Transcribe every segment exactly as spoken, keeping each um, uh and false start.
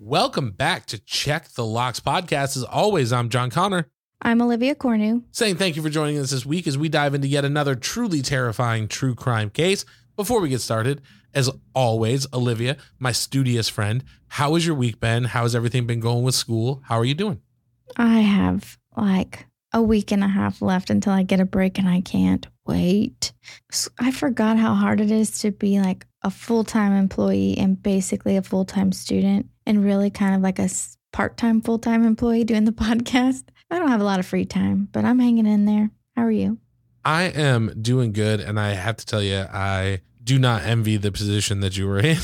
Welcome back to Check the Locks podcast. As always, I'm John Conner. I'm Olivia Cornu. Saying thank you for joining us this week as we dive into yet another truly terrifying true crime case. Before we get started, as always, Olivia, my studious friend, how has your week been? How has everything been going with school? How are you doing? I have like a week and a half left until I get a break, and I can't wait. I forgot how hard it is to be like a full-time employee and basically a full-time student. And really kind of like a part-time, full-time employee doing the podcast. I don't have a lot of free time, but I'm hanging in there. How are you? I am doing good. And I have to tell you, I do not envy the position that you were in.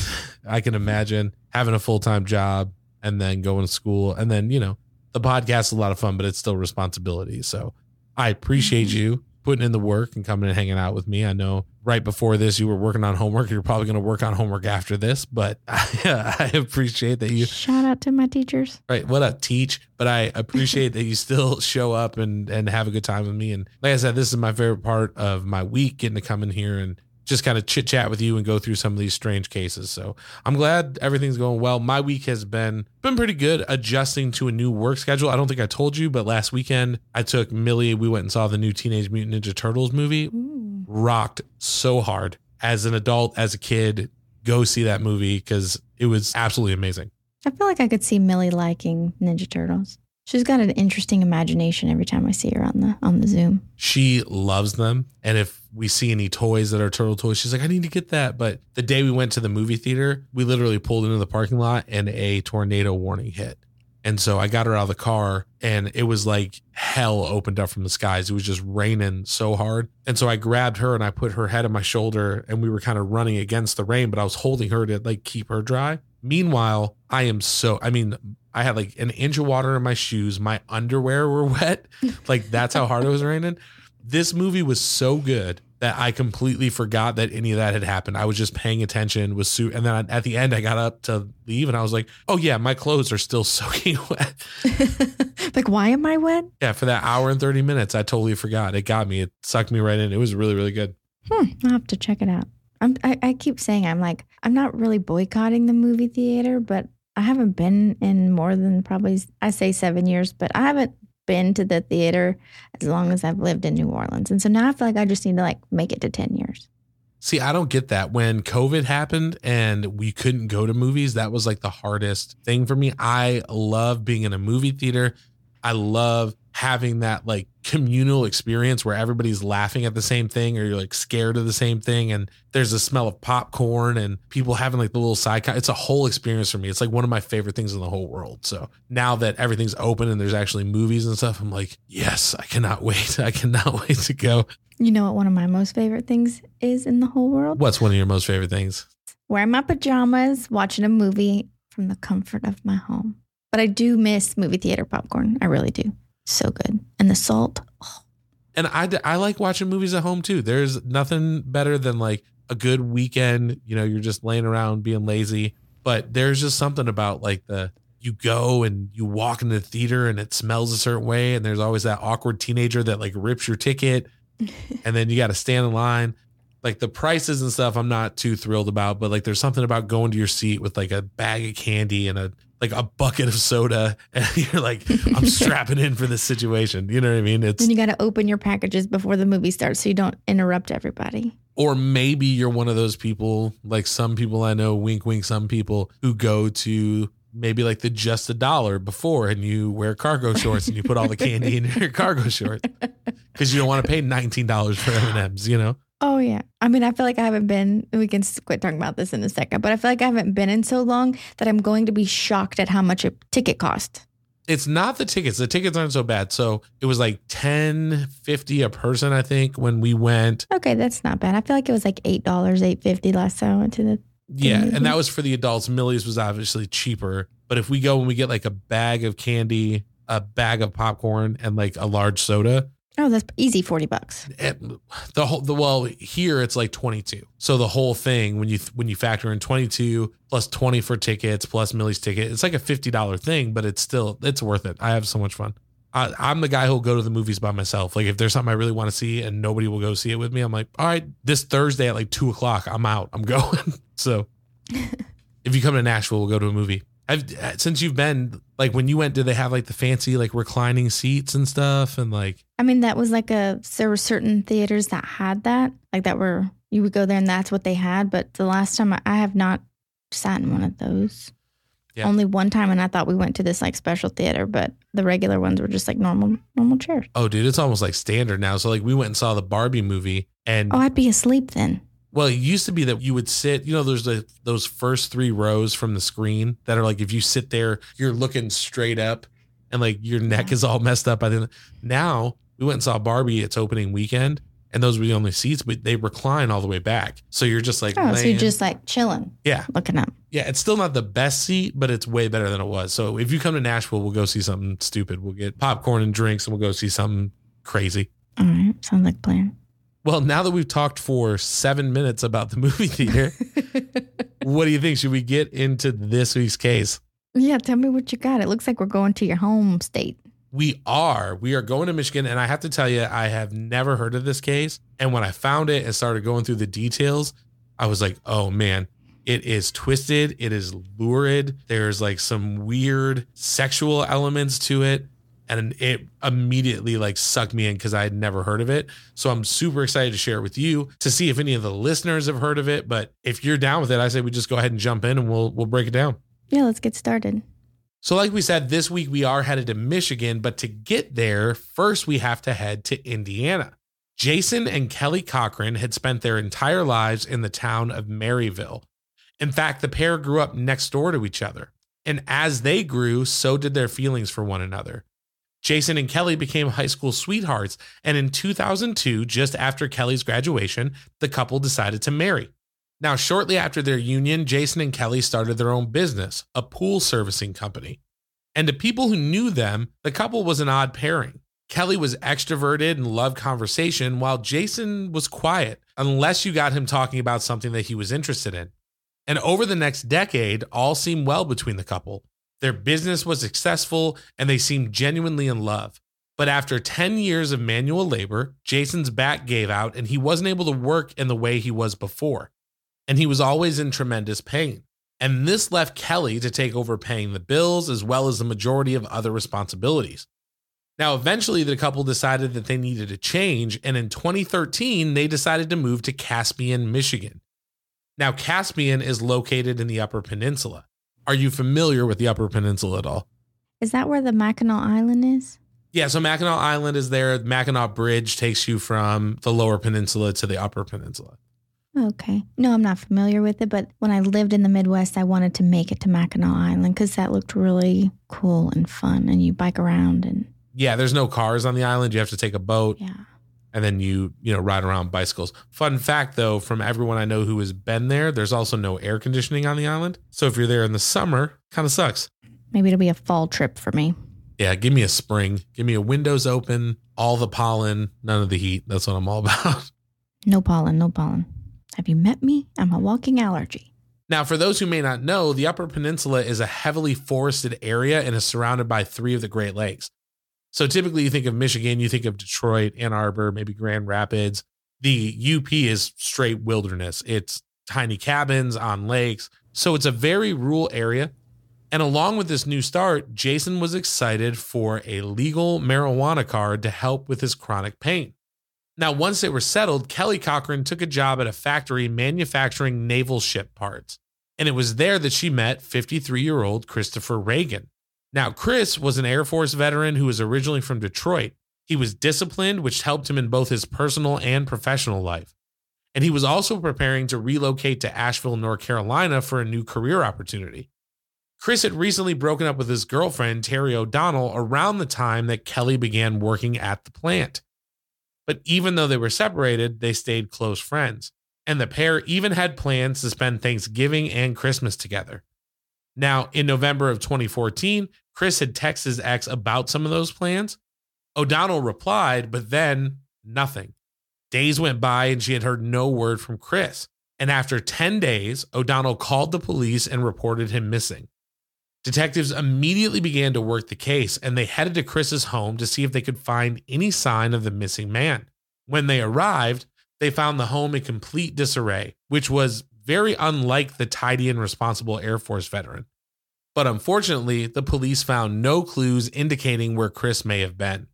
I can imagine having a full-time job and then going to school. And then, you know, the podcast is a lot of fun, but it's still responsibility. So I appreciate mm-hmm. you putting in the work and coming and hanging out with me. I know right before this, you were working on homework. You're probably going to work on homework after this, but I, I appreciate that you shout out to my teachers, right? What up, teach, but I appreciate that you still show up and, and have a good time with me. And like I said, this is my favorite part of my week, getting to come in here and just kind of chit chat with you and go through some of these strange cases. So I'm glad everything's going well. My week has been been pretty good adjusting to a new work schedule. I don't think I told you, but last weekend I took Millie. We went and saw the new Teenage Mutant Ninja Turtles movie. Ooh. Rocked so hard as an adult, as a kid. Go see that movie because it was absolutely amazing. I feel like I could see Millie liking Ninja Turtles. She's got an interesting imagination every time I see her on the on the Zoom. She loves them. And if we see any toys that are turtle toys, she's like, I need to get that. But the day we went to the movie theater, we literally pulled into the parking lot and a tornado warning hit. And so I got her out of the car and it was like hell opened up from the skies. It was just raining so hard. And so I grabbed her and I put her head on my shoulder and we were kind of running against the rain, but I was holding her to like keep her dry. Meanwhile, I am so, I mean, I had like an inch of water in my shoes. My underwear were wet. Like that's how hard it was raining. This movie was so good that I completely forgot that any of that had happened. I was just paying attention with suit. And then at the end, I got up to leave and I was like, oh yeah, my clothes are still soaking wet. Like, why am I wet? Yeah. For that hour and thirty minutes, I totally forgot. It got me. It sucked me right in. It was really, really good. Hmm, I'll have to check it out. I'm, I, I keep saying I'm like, I'm not really boycotting the movie theater, but I haven't been in more than probably, I say seven years, but I haven't been to the theater as long as I've lived in New Orleans. And so now I feel like I just need to like make it to ten years. See, I don't get that. When COVID happened and we couldn't go to movies, that was like the hardest thing for me. I love being in a movie theater. I love having that like communal experience where everybody's laughing at the same thing or you're like scared of the same thing. And there's a smell of popcorn and people having like the little side. Con- it's a whole experience for me. It's like one of my favorite things in the whole world. So now that everything's open and there's actually movies and stuff, I'm like, yes, I cannot wait. I cannot wait to go. You know what one of my most favorite things is in the whole world? What's one of your most favorite things? Wearing my pajamas, watching a movie from the comfort of my home. But I do miss movie theater popcorn. I really do. So good. And the salt. Oh. And I, I like watching movies at home, too. There's nothing better than like a good weekend. You know, you're just laying around being lazy. But there's just something about like the you go and you walk into the theater and it smells a certain way. And there's always that awkward teenager that like rips your ticket. And then you got to stand in line. Like the prices and stuff I'm not too thrilled about, but like there's something about going to your seat with like a bag of candy and a like a bucket of soda and you're like, I'm strapping in for this situation. You know what I mean? It's, and you got to open your packages before the movie starts so you don't interrupt everybody. Or maybe you're one of those people, like some people I know, wink, wink, some people who go to maybe like the just a dollar before and you wear cargo shorts and you put all the candy in your cargo shorts because you don't want to pay nineteen dollars for M and M's, you know? Oh, yeah. I mean, I feel like I haven't been, we can quit talking about this in a second, but I feel like I haven't been in so long that I'm going to be shocked at how much a ticket cost. It's not the tickets. The tickets aren't so bad. So it was like ten fifty a person, I think, when we went. Okay, that's not bad. I feel like it was like eight dollars, eight fifty last time I went to the. Yeah, and that was for the adults. Millie's was obviously cheaper. But if we go and we get like a bag of candy, a bag of popcorn, and like a large soda. Oh, that's easy, forty bucks. The whole, the, well, here it's like twenty-two. So the whole thing, when you when you factor in twenty-two plus twenty for tickets plus Millie's ticket, it's like a fifty dollars thing, but it's still, it's worth it. I have so much fun. I, I'm the guy who'll go to the movies by myself. Like if there's something I really want to see and nobody will go see it with me, I'm like, all right, this Thursday at like two o'clock, I'm out. I'm going. So if you come to Nashville, we'll go to a movie. I've, since you've been, like when you went, did they have like the fancy like reclining seats and stuff? And like, I mean, that was like a, there were certain theaters that had that, like that were, you would go there and that's what they had. But the last time I, I have not sat in one of those. Yeah. Only one time. And I thought we went to this like special theater, but the regular ones were just like normal, normal chairs. Oh, dude, it's almost like standard now. So like we went and saw the Barbie movie and. Oh, I'd be asleep then. Well, it used to be that you would sit, you know, there's the, those first three rows from the screen that are like, if you sit there, you're looking straight up and like your neck is all messed up. By then, now we went and saw Barbie. It's opening weekend and those were the only seats, but they recline all the way back. So you're just like, oh, laying. So you're just like chilling. Yeah. Looking up. Yeah. It's still not the best seat, but it's way better than it was. So if you come to Nashville, we'll go see something stupid. We'll get popcorn and drinks and we'll go see something crazy. All right. Sounds like a plan. Well, now that we've talked for seven minutes about the movie theater, what do you think? Should we get into this week's case? Yeah, tell me what you got. It looks like we're going to your home state. We are. We are going to Michigan. And I have to tell you, I have never heard of this case. And when I found it and started going through the details, I was like, oh, man, it is twisted. It is lurid. There's like some weird sexual elements to it. And it immediately like sucked me in because I had never heard of it. So I'm super excited to share it with you to see if any of the listeners have heard of it. But if you're down with it, I say we just go ahead and jump in and we'll we'll break it down. Yeah, let's get started. So like we said, this week we are headed to Michigan. But to get there, first we have to head to Indiana. Jason and Kelly Cochran had spent their entire lives in the town of Maryville. In fact, the pair grew up next door to each other. And as they grew, so did their feelings for one another. Jason and Kelly became high school sweethearts, and in two thousand two, just after Kelly's graduation, the couple decided to marry. Now, shortly after their union, Jason and Kelly started their own business, a pool servicing company. And to people who knew them, the couple was an odd pairing. Kelly was extroverted and loved conversation, while Jason was quiet, unless you got him talking about something that he was interested in. And over the next decade, all seemed well between the couple. Their business was successful and they seemed genuinely in love. But after ten years of manual labor, Jason's back gave out and he wasn't able to work in the way he was before. And he was always in tremendous pain. And this left Kelly to take over paying the bills as well as the majority of other responsibilities. Now, eventually the couple decided that they needed a change. And in twenty thirteen, they decided to move to Caspian, Michigan. Now, Caspian is located in the Upper Peninsula. Are you familiar with the Upper Peninsula at all? Is that where the Mackinac Island is? Yeah, so Mackinac Island is there. Mackinac Bridge takes you from the Lower Peninsula to the Upper Peninsula. Okay. No, I'm not familiar with it, but when I lived in the Midwest, I wanted to make it to Mackinac Island because that looked really cool and fun, and you bike around. and Yeah, there's no cars on the island. You have to take a boat. Yeah. And then you, you know, ride around bicycles. Fun fact, though, from everyone I know who has been there, there's also no air conditioning on the island. So if you're there in the summer, kind of sucks. Maybe it'll be a fall trip for me. Yeah, give me a spring. Give me a windows open, all the pollen, none of the heat. That's what I'm all about. No pollen, no pollen. Have you met me? I'm a walking allergy. Now, for those who may not know, the Upper Peninsula is a heavily forested area and is surrounded by three of the Great Lakes. So typically you think of Michigan, you think of Detroit, Ann Arbor, maybe Grand Rapids. The U P is straight wilderness. It's tiny cabins on lakes. So it's a very rural area. And along with this new start, Jason was excited for a legal marijuana card to help with his chronic pain. Now, once they were settled, Kelly Cochran took a job at a factory manufacturing naval ship parts. And it was there that she met fifty-three-year-old Christopher Regan. Now, Chris was an Air Force veteran who was originally from Detroit. He was disciplined, which helped him in both his personal and professional life. And he was also preparing to relocate to Asheville, North Carolina for a new career opportunity. Chris had recently broken up with his girlfriend, Terry O'Donnell, around the time that Kelly began working at the plant. But even though they were separated, they stayed close friends. And the pair even had plans to spend Thanksgiving and Christmas together. Now, in November of twenty fourteen, Chris had texted his ex about some of those plans. O'Donnell replied, but then nothing. Days went by and she had heard no word from Chris. And after ten days, O'Donnell called the police and reported him missing. Detectives immediately began to work the case, and they headed to Chris's home to see if they could find any sign of the missing man. When they arrived, they found the home in complete disarray, which was very unlike the tidy and responsible Air Force veteran. But unfortunately, the police found no clues indicating where Chris may have been.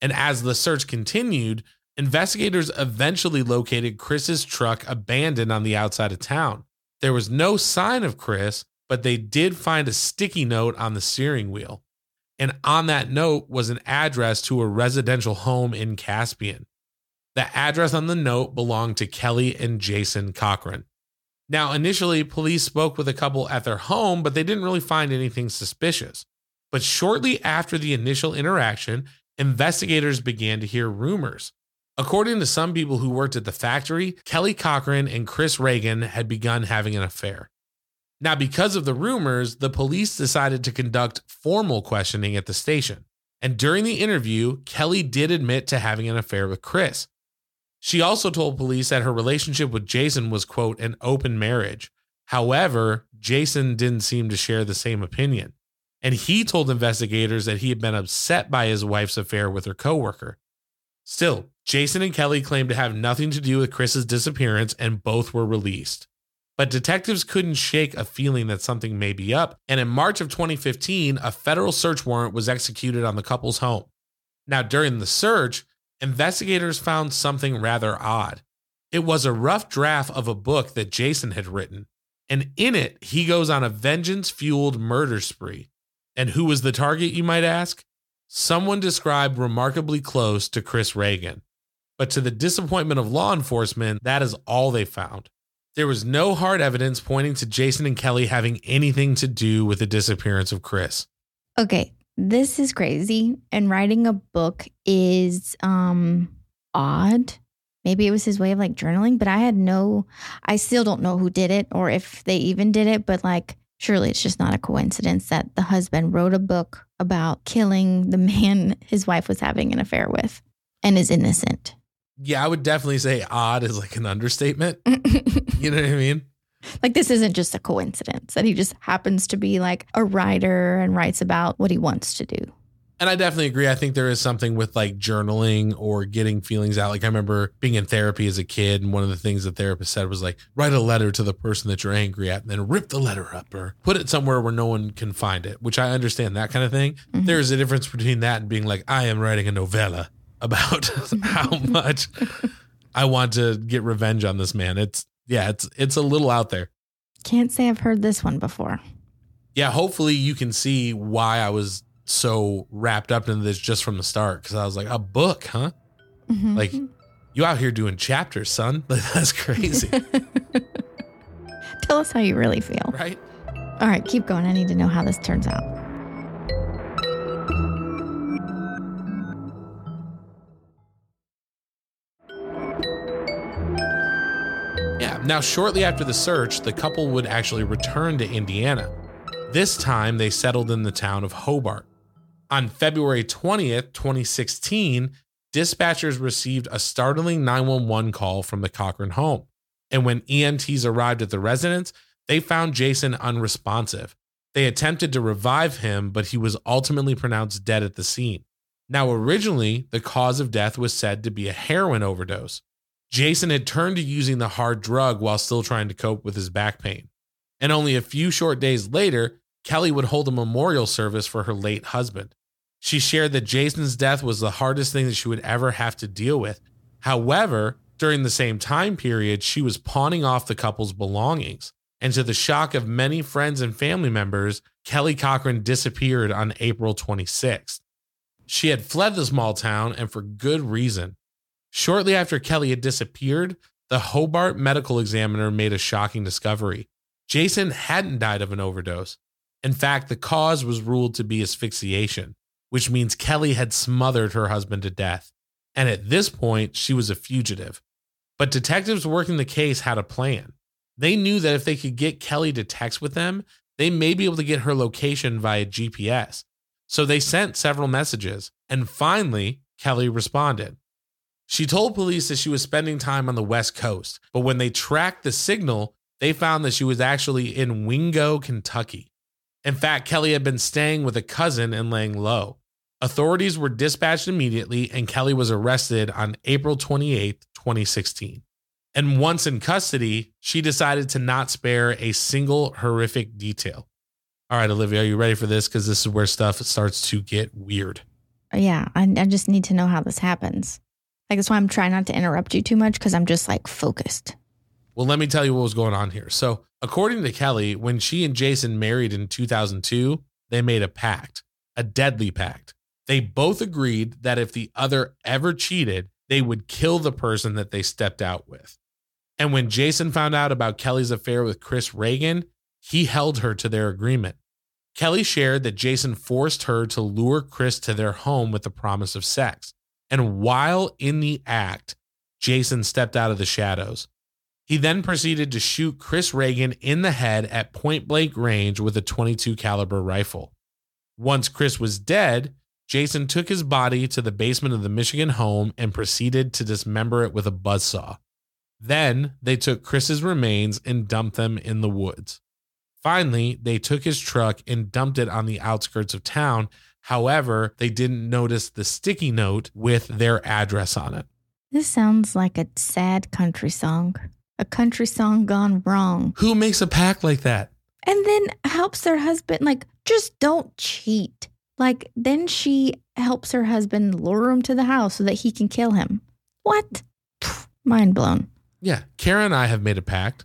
And as the search continued, investigators eventually located Chris's truck abandoned on the outside of town. There was no sign of Chris, but they did find a sticky note on the steering wheel. And on that note was an address to a residential home in Caspian. The address on the note belonged to Kelly and Jason Cochran. Now, initially, police spoke with a couple at their home, but they didn't really find anything suspicious. But shortly after the initial interaction, investigators began to hear rumors. According to some people who worked at the factory, Kelly Cochran and Chris Regan had begun having an affair. Now, because of the rumors, the police decided to conduct formal questioning at the station. And during the interview, Kelly did admit to having an affair with Chris. She also told police that her relationship with Jason was, quote, an open marriage. However, Jason didn't seem to share the same opinion. And he told investigators that he had been upset by his wife's affair with her coworker. Still, Jason and Kelly claimed to have nothing to do with Chris's disappearance, and both were released. But detectives couldn't shake a feeling that something may be up. And in March of twenty fifteen, a federal search warrant was executed on the couple's home. Now, during the search, investigators found something rather odd. It was a rough draft of a book that Jason had written, and in it, he goes on a vengeance-fueled murder spree. And who was the target, you might ask? Someone described remarkably close to Chris Regan. But to the disappointment of law enforcement, that is all they found. There was no hard evidence pointing to Jason and Kelly having anything to do with the disappearance of Chris. Okay. This is crazy, and writing a book is um odd. Maybe it was his way of like journaling, but I had no, I still don't know who did it or if they even did it, but like surely it's just not a coincidence that the husband wrote a book about killing the man his wife was having an affair with and is innocent. Yeah, I would definitely say odd is like an understatement. You know what I mean? Like, this isn't just a coincidence that he just happens to be like a writer and writes about what he wants to do. And I definitely agree. I think there is something with like journaling or getting feelings out. Like, I remember being in therapy as a kid, and one of the things the therapist said was like, write a letter to the person that you're angry at and then rip the letter up or put it somewhere where no one can find it, which I understand that kind of thing. Mm-hmm. There's a difference between that and being like, I am writing a novella about how much I want to get revenge on this man. It's, Yeah, it's it's a little out there. Can't say I've heard this one before. Yeah, hopefully you can see why I was so wrapped up in this just from the start. Because I was like, a book, huh? Mm-hmm. Like, you out here doing chapters, son. Like, that's crazy. Tell us how you really feel. Right? All right, keep going. I need to know how this turns out. Now, shortly after the search, the couple would actually return to Indiana. This time, they settled in the town of Hobart. On February twentieth, twenty sixteen, dispatchers received a startling nine one one call from the Cochran home. And when E M Ts arrived at the residence, they found Jason unresponsive. They attempted to revive him, but he was ultimately pronounced dead at the scene. Now, originally, the cause of death was said to be a heroin overdose. Jason had turned to using the hard drug while still trying to cope with his back pain. And only a few short days later, Kelly would hold a memorial service for her late husband. She shared that Jason's death was the hardest thing that she would ever have to deal with. However, during the same time period, she was pawning off the couple's belongings. And to the shock of many friends and family members, Kelly Cochran disappeared on April twenty-sixth. She had fled the small town, and for good reason. Shortly after Kelly had disappeared, the Hobart medical examiner made a shocking discovery. Jason hadn't died of an overdose. In fact, the cause was ruled to be asphyxiation, which means Kelly had smothered her husband to death. And at this point, she was a fugitive. But detectives working the case had a plan. They knew that if they could get Kelly to text with them, they may be able to get her location via G P S. So they sent several messages, and finally, Kelly responded. She told police that she was spending time on the West Coast, but when they tracked the signal, they found that she was actually in Wingo, Kentucky. In fact, Kelly had been staying with a cousin and laying low. Authorities were dispatched immediately, and Kelly was arrested on April twenty-eighth, twenty sixteen. And once in custody, she decided to not spare a single horrific detail. All right, Olivia, are you ready for this? Because this is where stuff starts to get weird. Yeah, I, I just need to know how this happens. Like, that's why I'm trying not to interrupt you too much, because I'm just, like, focused. Well, let me tell you what was going on here. So, according to Kelly, when she and Jason married in two thousand two, they made a pact, a deadly pact. They both agreed that if the other ever cheated, they would kill the person that they stepped out with. And when Jason found out about Kelly's affair with Chris Regan, he held her to their agreement. Kelly shared that Jason forced her to lure Chris to their home with the promise of sex. And while in the act, Jason stepped out of the shadows. He then proceeded to shoot Chris Regan in the head at point blank range with a twenty-two caliber rifle. Once Chris was dead, Jason took his body to the basement of the Michigan home and proceeded to dismember it with a buzzsaw. Then they took Chris's remains and dumped them in the woods. Finally, they took his truck and dumped it on the outskirts of town. However, they didn't notice the sticky note with their address on it. This sounds like a sad country song. A country song gone wrong. Who makes a pact like that? And then helps their husband, like, just don't cheat. Like, then she helps her husband lure him to the house so that he can kill him. What? Mind blown. Yeah. Kara and I have made a pact.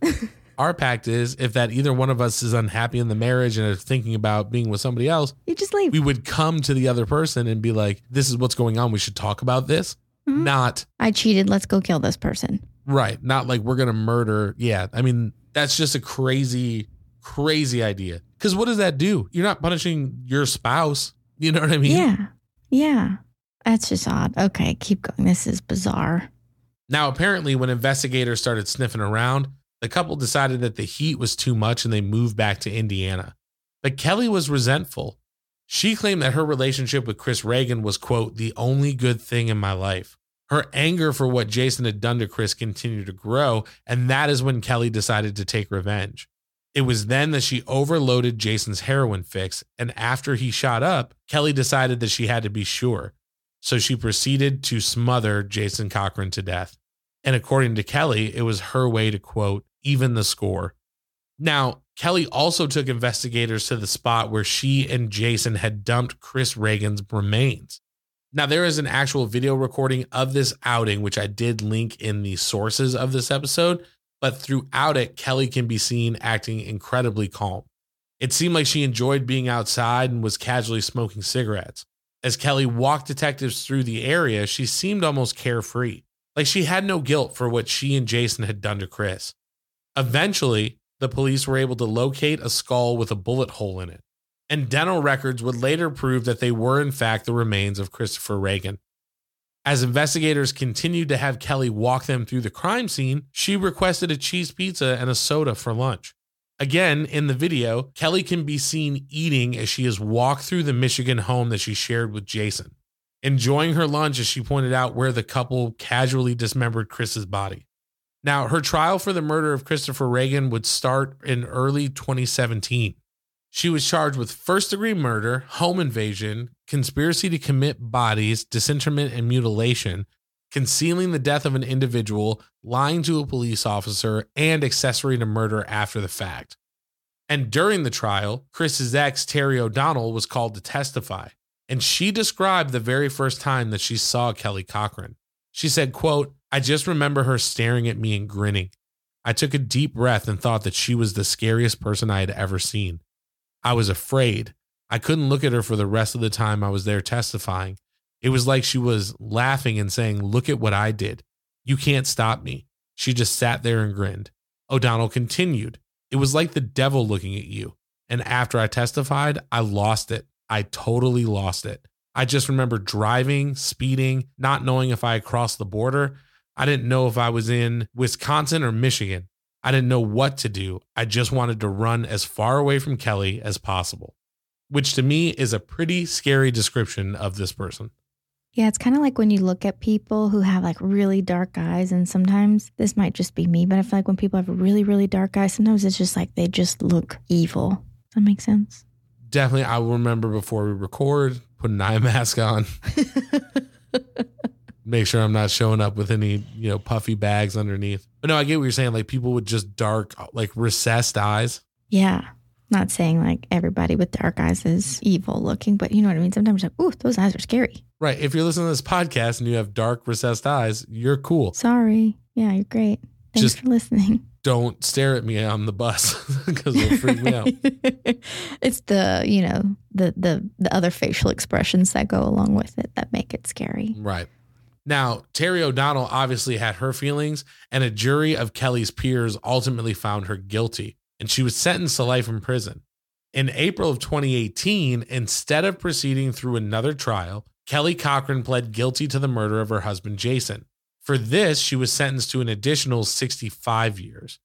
Our pact is if that either one of us is unhappy in the marriage and is thinking about being with somebody else, you just leave. We would come to the other person and be like, this is what's going on. We should talk about this. Mm-hmm. Not, I cheated. Let's go kill this person. Right. Not like we're going to murder. Yeah. I mean, that's just a crazy, crazy idea. Because what does that do? You're not punishing your spouse. You know what I mean? Yeah. Yeah. That's just odd. Okay. Keep going. This is bizarre. Now, apparently, when investigators started sniffing around, the couple decided that the heat was too much and they moved back to Indiana. But Kelly was resentful. She claimed that her relationship with Chris Regan was, quote, the only good thing in my life. Her anger for what Jason had done to Chris continued to grow, and that is when Kelly decided to take revenge. It was then that she overloaded Jason's heroin fix, and after he shot up, Kelly decided that she had to be sure. So she proceeded to smother Jason Cochran to death. And according to Kelly, it was her way to, quote, even the score. Now, Kelly also took investigators to the spot where she and Jason had dumped Chris Reagan's remains. Now, there is an actual video recording of this outing, which I did link in the sources of this episode. But throughout it, Kelly can be seen acting incredibly calm. It seemed like she enjoyed being outside and was casually smoking cigarettes. As Kelly walked detectives through the area, she seemed almost carefree. Like she had no guilt for what she and Jason had done to Chris. Eventually, the police were able to locate a skull with a bullet hole in it. And dental records would later prove that they were, in fact, the remains of Christopher Regan. As investigators continued to have Kelly walk them through the crime scene, she requested a cheese pizza and a soda for lunch. Again, in the video, Kelly can be seen eating as she is walked through the Michigan home that she shared with Jason, enjoying her lunch as she pointed out where the couple casually dismembered Chris's body. Now, her trial for the murder of Christopher Regan would start in early twenty seventeen. She was charged with first-degree murder, home invasion, conspiracy to commit bodies, disinterment and mutilation, concealing the death of an individual, lying to a police officer, and accessory to murder after the fact. And during the trial, Chris's ex, Terry O'Donnell, was called to testify, and she described the very first time that she saw Kelly Cochran. She said, quote, "I just remember her staring at me and grinning. I took a deep breath and thought that she was the scariest person I had ever seen. I was afraid. I couldn't look at her for the rest of the time I was there testifying. It was like she was laughing and saying, 'Look at what I did. You can't stop me.' She just sat there and grinned." O'Donnell continued, "It was like the devil looking at you. And after I testified, I lost it. I totally lost it. I just remember driving, speeding, not knowing if I had crossed the border. I didn't know if I was in Wisconsin or Michigan. I didn't know what to do. I just wanted to run as far away from Kelly as possible," which to me is a pretty scary description of this person. Yeah, it's kind of like when you look at people who have like really dark eyes, and sometimes this might just be me, but I feel like when people have really, really dark eyes, sometimes it's just like they just look evil. Does that make sense? Definitely. I will remember before we record, put an eye mask on. Make sure I'm not showing up with any, you know, puffy bags underneath. But no, I get what you're saying. Like people with just dark, like recessed eyes. Yeah. Not saying like everybody with dark eyes is evil looking, but you know what I mean? Sometimes like, ooh, those eyes are scary. Right. If you're listening to this podcast and you have dark recessed eyes, you're cool. Sorry. Yeah, you're great. Thanks just for listening. Don't stare at me on the bus because it'll freak me out. It's the, you know, the, the, the other facial expressions that go along with it that make it scary. Right. Now, Terry O'Donnell obviously had her feelings, and a jury of Kelly's peers ultimately found her guilty, and she was sentenced to life in prison. In April of twenty eighteen, instead of proceeding through another trial, Kelly Cochran pled guilty to the murder of her husband, Jason. For this, she was sentenced to an additional sixty-five years.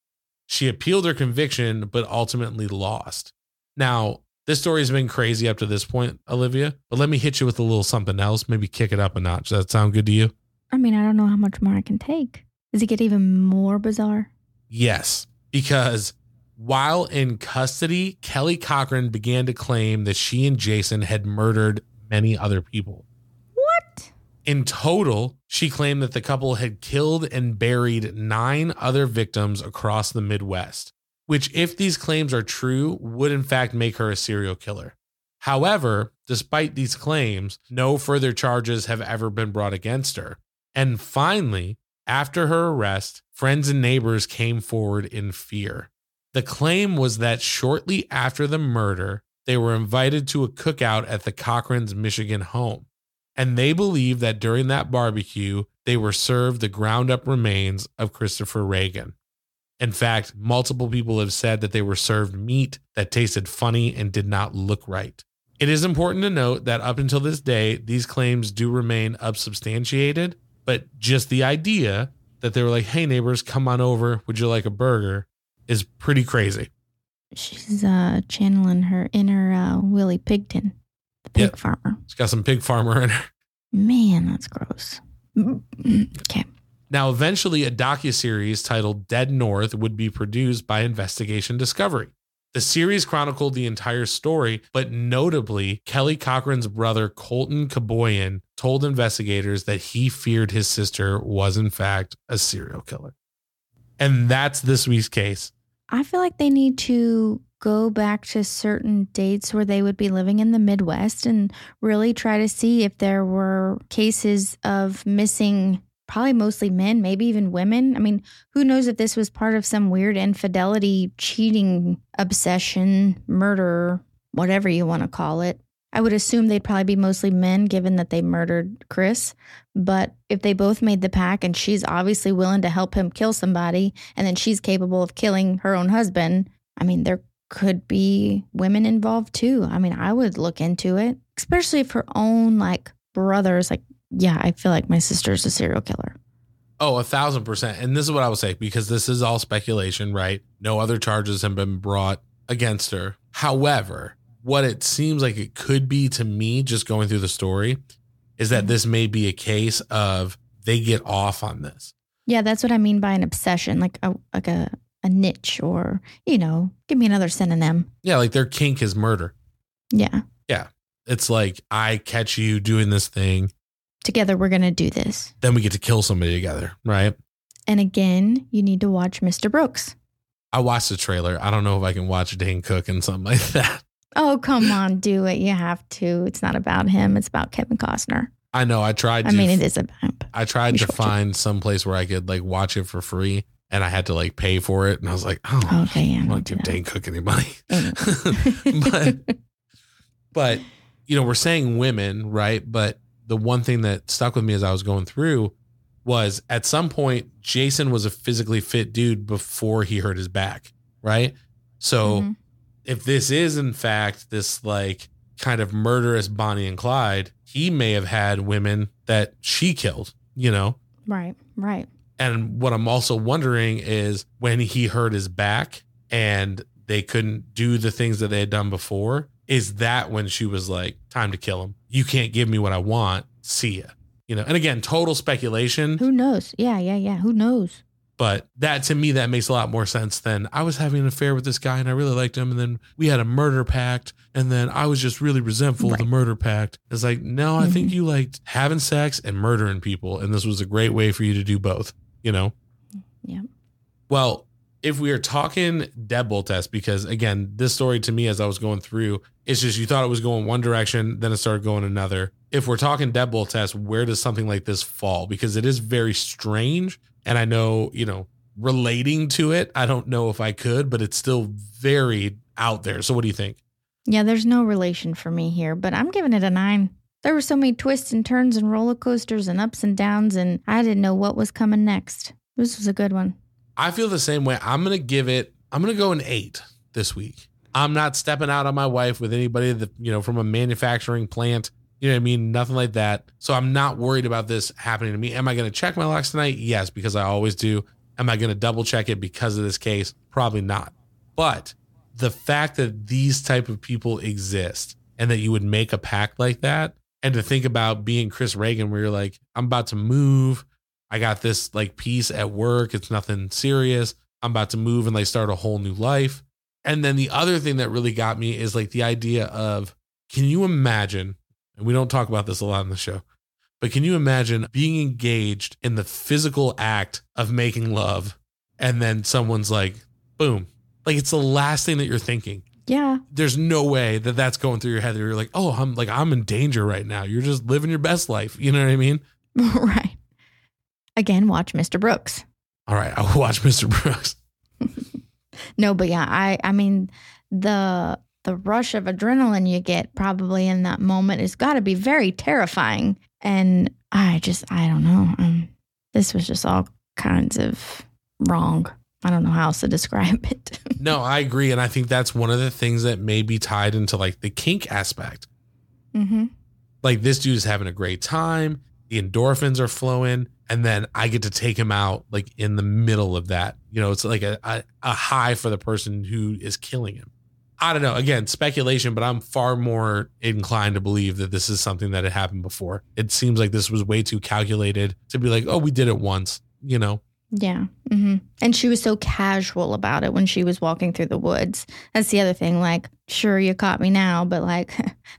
She appealed her conviction, but ultimately lost. Now, this story's been crazy up to this point, Olivia, but let me hit you with a little something else. Maybe kick it up a notch. Does that sound good to you? I mean, I don't know how much more I can take. Does it get even more bizarre? Yes, because while in custody, Kelly Cochran began to claim that she and Jason had murdered many other people. What? In total, she claimed that the couple had killed and buried nine other victims across the Midwest, which, if these claims are true, would in fact make her a serial killer. However, despite these claims, no further charges have ever been brought against her. And finally, after her arrest, friends and neighbors came forward in fear. The claim was that shortly after the murder, they were invited to a cookout at the Cochran's Michigan home. And they believed that during that barbecue, they were served the ground-up remains of Christopher Regan. In fact, multiple people have said that they were served meat that tasted funny and did not look right. It is important to note that up until this day, these claims do remain unsubstantiated, but just the idea that they were like, "Hey neighbors, come on over. Would you like a burger?" is pretty crazy. She's uh, channeling her inner uh, Willie Pigton, the pig yep. farmer. She's got some pig farmer in her. Man, that's gross. Okay. Now, eventually, a docuseries titled Dead North would be produced by Investigation Discovery. The series chronicled the entire story, but notably, Kelly Cochran's brother, Colton Kaboyan, told investigators that he feared his sister was, in fact, a serial killer. And that's this week's case. I feel like they need to go back to certain dates where they would be living in the Midwest and really try to see if there were cases of missing probably mostly men, maybe even women. I mean, who knows if this was part of some weird infidelity, cheating, obsession, murder, whatever you want to call it. I would assume they'd probably be mostly men given that they murdered Chris. But if they both made the pack and she's obviously willing to help him kill somebody and then she's capable of killing her own husband, I mean, there could be women involved too. I mean, I would look into it, especially if her own like brothers, like yeah, I feel like my sister's a serial killer. Oh, a thousand percent. And this is what I would say, because this is all speculation, right? No other charges have been brought against her. However, what it seems like it could be to me, just going through the story, is that this may be a case of they get off on this. Yeah, that's what I mean by an obsession, like a like a, a niche or, you know, give me another synonym. Yeah, like their kink is murder. Yeah. Yeah. It's like, I catch you doing this thing. Together, we're going to do this. Then we get to kill somebody together, right? And again, you need to watch Mister Brooks. I watched the trailer. I don't know if I can watch Dane Cook and something like that. Oh, come on. Do it. You have to. It's not about him. It's about Kevin Costner. I know. I tried. I to, mean, it is about him. I tried to find some place where I could like watch it for free, and I had to like pay for it. And I was like, oh, okay, yeah, I don't want to give Dane Cook any money. but, but, you know, we're saying women, right? But the one thing that stuck with me as I was going through was at some point, Jason was a physically fit dude before he hurt his back, right? So mm-hmm. if this is, in fact, this like kind of murderous Bonnie and Clyde, he may have had women that she killed, you know? Right, right. And what I'm also wondering is when he hurt his back and they couldn't do the things that they had done before, is that when she was like, time to kill him? You can't give me what I want. See ya. You know, and again, total speculation. Who knows? Yeah, yeah, yeah. Who knows? But that, to me, that makes a lot more sense than I was having an affair with this guy and I really liked him. And then we had a murder pact. And then I was just really resentful right. of the murder pact. It's like, no, I mm-hmm. think you liked having sex and murdering people. And this was a great way for you to do both, you know? Yeah. Well, if we are talking deadbolt test, because again, this story to me, as I was going through, it's just, you thought it was going one direction, then it started going another. If we're talking deadbolt test, where does something like this fall? Because it is very strange. And I know, you know, relating to it, I don't know if I could, but it's still very out there. So what do you think? Yeah, there's no relation for me here, but I'm giving it a nine. There were so many twists and turns and roller coasters and ups and downs, and I didn't know what was coming next. This was a good one. I feel the same way. I'm going to give it, I'm going to go an eight this week. I'm not stepping out on my wife with anybody that, you know, from a manufacturing plant. You know what I mean? Nothing like that. So I'm not worried about this happening to me. Am I going to check my locks tonight? Yes, because I always do. Am I going to double check it because of this case? Probably not. But the fact that these type of people exist and that you would make a pact like that, and to think about being Chris Regan, where you're like, I'm about to move. I got this like piece at work. It's nothing serious. I'm about to move and like start a whole new life. And then the other thing that really got me is like the idea of, can you imagine, and we don't talk about this a lot on the show, but can you imagine being engaged in the physical act of making love? And then someone's like, boom, like it's the last thing that you're thinking. Yeah. There's no way that that's going through your head. You're like, oh, I'm like, I'm in danger right now. You're just living your best life. You know what I mean? Right. Again, watch Mister Brooks. All right, I'll watch Mister Brooks. No, but yeah, I, I mean, the the rush of adrenaline you get probably in that moment has got to be very terrifying. And I just, I don't know. Um, this was just all kinds of wrong. I don't know how else to describe it. No, I agree. And I think that's one of the things that may be tied into like the kink aspect. Mm-hmm. Like this dude is having a great time. The endorphins are flowing. And then I get to take him out like in the middle of that. You know, it's like a, a, a high for the person who is killing him. I don't know. Again, speculation, but I'm far more inclined to believe that this is something that had happened before. It seems like this was way too calculated to be like, oh, we did it once, you know? Yeah. Mm-hmm. And she was so casual about it when she was walking through the woods. That's the other thing. Like, sure, you caught me now, but like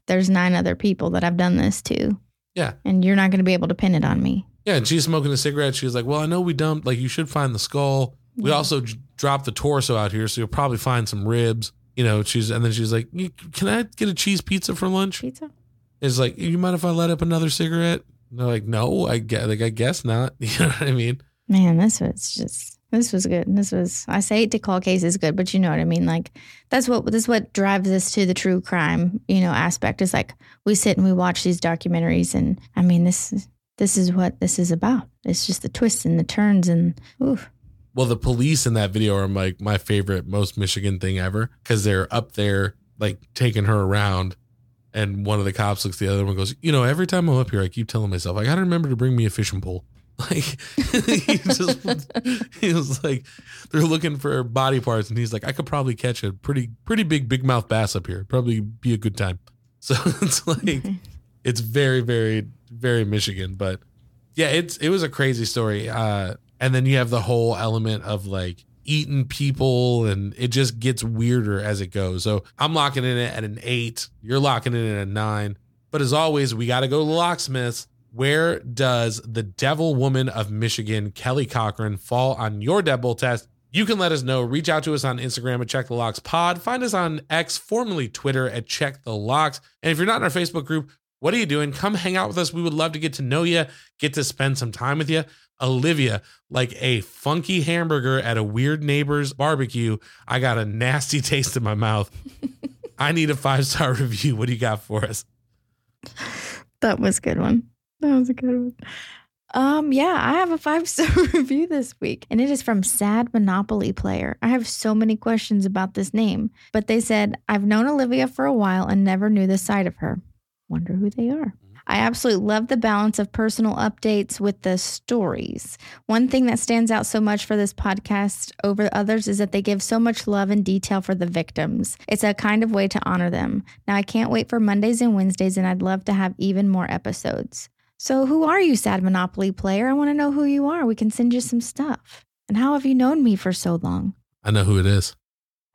there's nine other people that I've done this to. Yeah. And you're not going to be able to pin it on me. Yeah, and she's smoking a cigarette. She was like, well, I know we dumped, like, you should find the skull. We yeah. also j- dropped the torso out here, so you'll probably find some ribs. You know, she's, and then she's like, can I get a cheese pizza for lunch? Pizza? It's like, you mind if I light up another cigarette? And they're like, no, I guess, like, I guess not. You know what I mean? Man, this was just, this was good. This was, I hate to call cases good, but you know what I mean? Like, that's what, this is what drives us to the true crime, you know, aspect. Is like, we sit and we watch these documentaries, and I mean, this is, This is what this is about. It's just the twists and the turns and oof. Well, the police in that video are like my favorite, most Michigan thing ever, because they're up there like taking her around. And one of the cops looks at the other one and goes, you know, every time I'm up here, I keep telling myself, I got to remember to bring me a fishing pole. Like, he just, he was like, they're looking for body parts. And he's like, I could probably catch a pretty, pretty big, big mouth bass up here. Probably be a good time. So it's like, okay. It's very, very, very Michigan. But yeah, it's, it was a crazy story. Uh, and then you have the whole element of like, eating people, and it just gets weirder as it goes. So I'm locking in it at an eight. You're locking in it at a nine. But as always, we got to go to the locksmiths. Where does the devil woman of Michigan, Kelly Cochran, fall on your devil test? You can let us know. Reach out to us on Instagram at Check the Locks Pod. Find us on X, formerly Twitter, at Check the Locks. And if you're not in our Facebook group, what are you doing? Come hang out with us. We would love to get to know you, get to spend some time with you. Olivia, like a funky hamburger at a weird neighbor's barbecue, I got a nasty taste in my mouth. I need a five-star review. What do you got for us? That was a good one. That was a good one. Um, yeah, I have a five-star review this week, and it is from Sad Monopoly Player. I have so many questions about this name, but they said, I've known Olivia for a while and never knew this side of her. Wonder who they are. I absolutely love the balance of personal updates with the stories. One thing that stands out so much for this podcast over others is that they give so much love and detail for the victims. It's a kind of way to honor them. Now, I can't wait for Mondays and Wednesdays, and I'd love to have even more episodes. So who are you, Sad Monopoly Player? I want to know who you are. We can send you some stuff. And how have you known me for so long? I know who it is.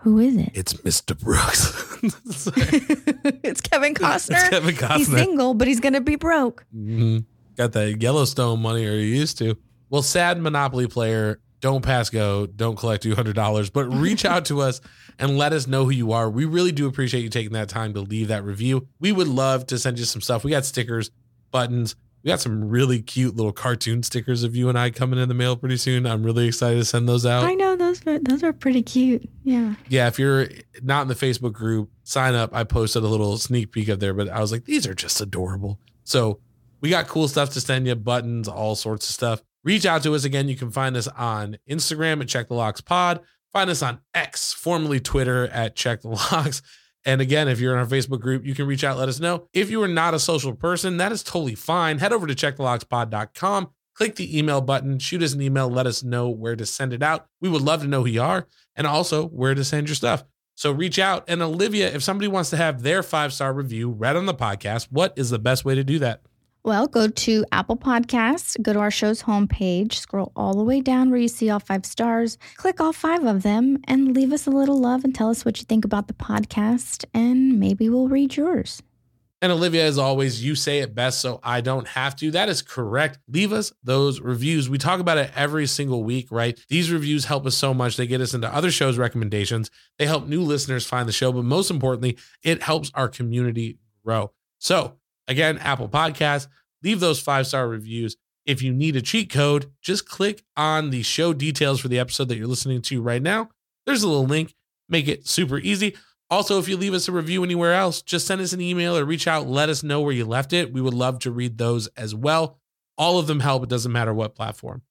Who is it? It's Mister Brooks. It's Kevin Costner. It's Kevin Costner. He's single, but he's going to be broke. Mm-hmm. Got that Yellowstone money, or he used to. Well, Sad Monopoly Player, don't pass go. Don't collect two hundred dollars, but reach out to us and let us know who you are. We really do appreciate you taking that time to leave that review. We would love to send you some stuff. We got stickers, buttons. We got some really cute little cartoon stickers of you and I coming in the mail pretty soon. I'm really excited to send those out. I know those are, those are pretty cute. Yeah. Yeah. If you're not in the Facebook group, sign up. I posted a little sneak peek up there, but I was like, these are just adorable. So we got cool stuff to send you, buttons, all sorts of stuff. Reach out to us again. You can find us on Instagram at Check the Locks Pod. Find us on X, formerly Twitter, at Check the Locks. And again, if you're in our Facebook group, you can reach out, let us know. If you are not a social person, that is totally fine. Head over to check the locks pod dot com, click the email button, shoot us an email, let us know where to send it out. We would love to know who you are and also where to send your stuff. So reach out. And Olivia, if somebody wants to have their five-star review read on the podcast, what is the best way to do that? Well, go to Apple Podcasts, go to our show's homepage, scroll all the way down where you see all five stars, click all five of them, and leave us a little love and tell us what you think about the podcast, and maybe we'll read yours. And Olivia, as always, you say it best, so I don't have to. That is correct. Leave us those reviews. We talk about it every single week, right? These reviews help us so much. They get us into other shows' recommendations. They help new listeners find the show, but most importantly, it helps our community grow. So, again, Apple Podcasts, leave those five-star reviews. If you need a cheat code, just click on the show details for the episode that you're listening to right now. There's a little link. Make it super easy. Also, if you leave us a review anywhere else, just send us an email or reach out. Let us know where you left it. We would love to read those as well. All of them help. It doesn't matter what platform.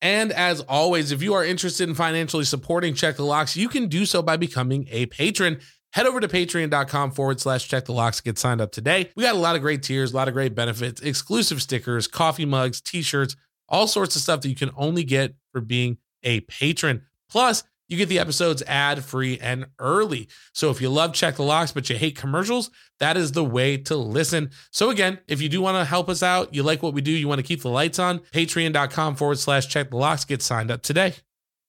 And as always, if you are interested in financially supporting Check the Locks, you can do so by becoming a patron. Head over to patreon.com forward slash check the locks. Get signed up today. We got a lot of great tiers, a lot of great benefits, exclusive stickers, coffee mugs, t-shirts, all sorts of stuff that you can only get for being a patron. Plus, you get the episodes ad free and early. So if you love Check the Locks, but you hate commercials, that is the way to listen. So again, if you do want to help us out, you like what we do, you want to keep the lights on, patreon.com forward slash check the locks. Get signed up today.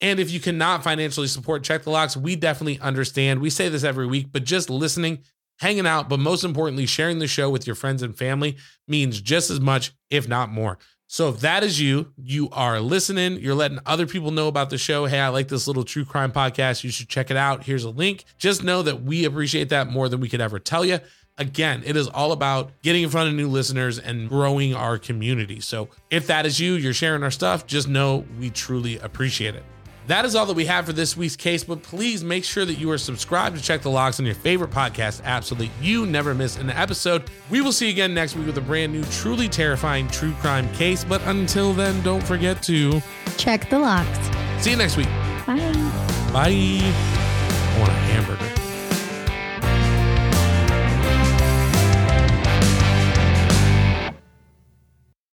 And if you cannot financially support Check the Locks, we definitely understand. We say this every week, but just listening, hanging out, but most importantly, sharing the show with your friends and family means just as much, if not more. So if that is you, you are listening, you're letting other people know about the show. Hey, I like this little true crime podcast. You should check it out. Here's a link. Just know that we appreciate that more than we could ever tell you. Again, it is all about getting in front of new listeners and growing our community. So if that is you, you're sharing our stuff, just know we truly appreciate it. That is all that we have for this week's case, but please make sure that you are subscribed to Check the Locks on your favorite podcast app so that you never miss an episode. We will see you again next week with a brand new, truly terrifying true crime case. But until then, don't forget to check the locks. See you next week. Bye. Bye. I want a hamburger.